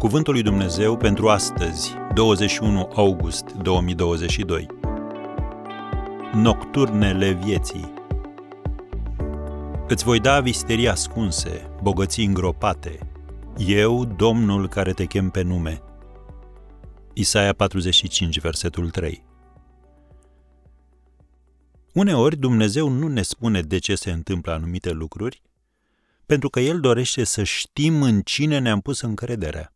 Cuvântul lui Dumnezeu pentru astăzi, 21 august 2022. Nocturnele vieții. Îți voi da visterii ascunse, bogății îngropate. Eu, Domnul care te chem pe nume. Isaia 45, versetul 3. Uneori Dumnezeu nu ne spune de ce se întâmplă anumite lucruri, pentru că El dorește să știm în cine ne-am pus încrederea.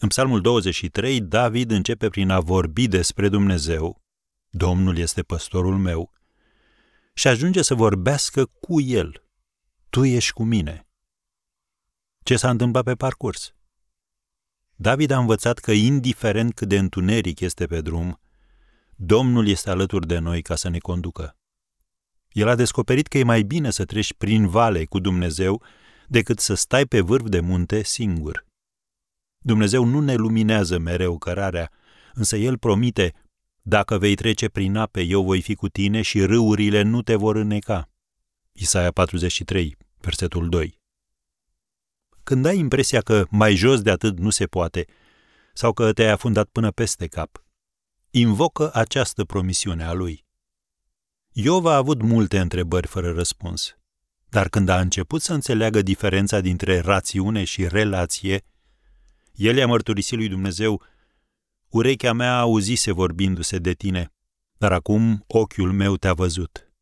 În Psalmul 23, David începe prin a vorbi despre Dumnezeu, Domnul este păstorul meu, și ajunge să vorbească cu El, tu ești cu mine. Ce s-a întâmplat pe parcurs? David a învățat că, indiferent cât de întuneric este pe drum, Domnul este alături de noi ca să ne conducă. El a descoperit că e mai bine să treci prin vale cu Dumnezeu decât să stai pe vârf de munte singur. Dumnezeu nu ne luminează mereu cărarea, însă El promite, dacă vei trece prin ape, eu voi fi cu tine și râurile nu te vor înneca. Isaia 43, versetul 2. Când ai impresia că mai jos de atât nu se poate sau că te-ai afundat până peste cap, invocă această promisiune a Lui. Iov a avut multe întrebări fără răspuns, dar când a început să înțeleagă diferența dintre rațiune și relație, el i-a mărturisit lui Dumnezeu, urechea mea auzise vorbindu-se de tine, dar acum ochiul meu te-a văzut.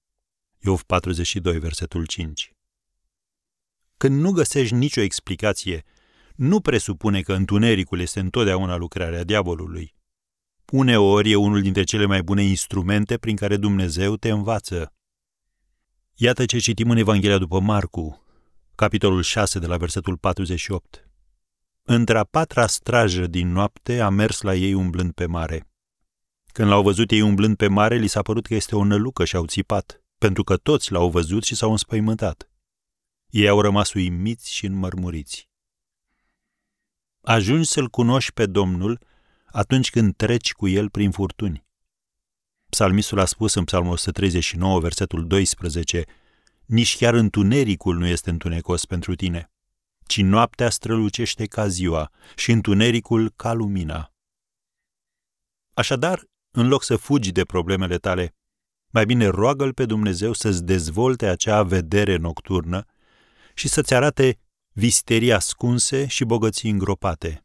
Iov 42, versetul 5. Când nu găsești nicio explicație, nu presupune că întunericul este întotdeauna lucrarea diavolului. Uneori e unul dintre cele mai bune instrumente prin care Dumnezeu te învață. Iată ce citim în Evanghelia după Marcu, capitolul 6, de la versetul 48. Într-a patra strajă din noapte a mers la ei umblând pe mare. Când l-au văzut ei umblând pe mare, li s-a părut că este o nălucă și au țipat, pentru că toți l-au văzut și s-au înspăimântat. Ei au rămas uimiți și înmărmuriți. Ajungi să-L cunoști pe Domnul atunci când treci cu El prin furtuni. Psalmistul a spus în Psalmul 139, versetul 12, nici chiar întunericul nu este întunecos pentru tine, ci noaptea strălucește ca ziua și întunericul ca lumina. Așadar, în loc să fugi de problemele tale, mai bine roagă-L pe Dumnezeu să-ți dezvolte acea vedere nocturnă și să-ți arate visterii ascunse și bogății îngropate.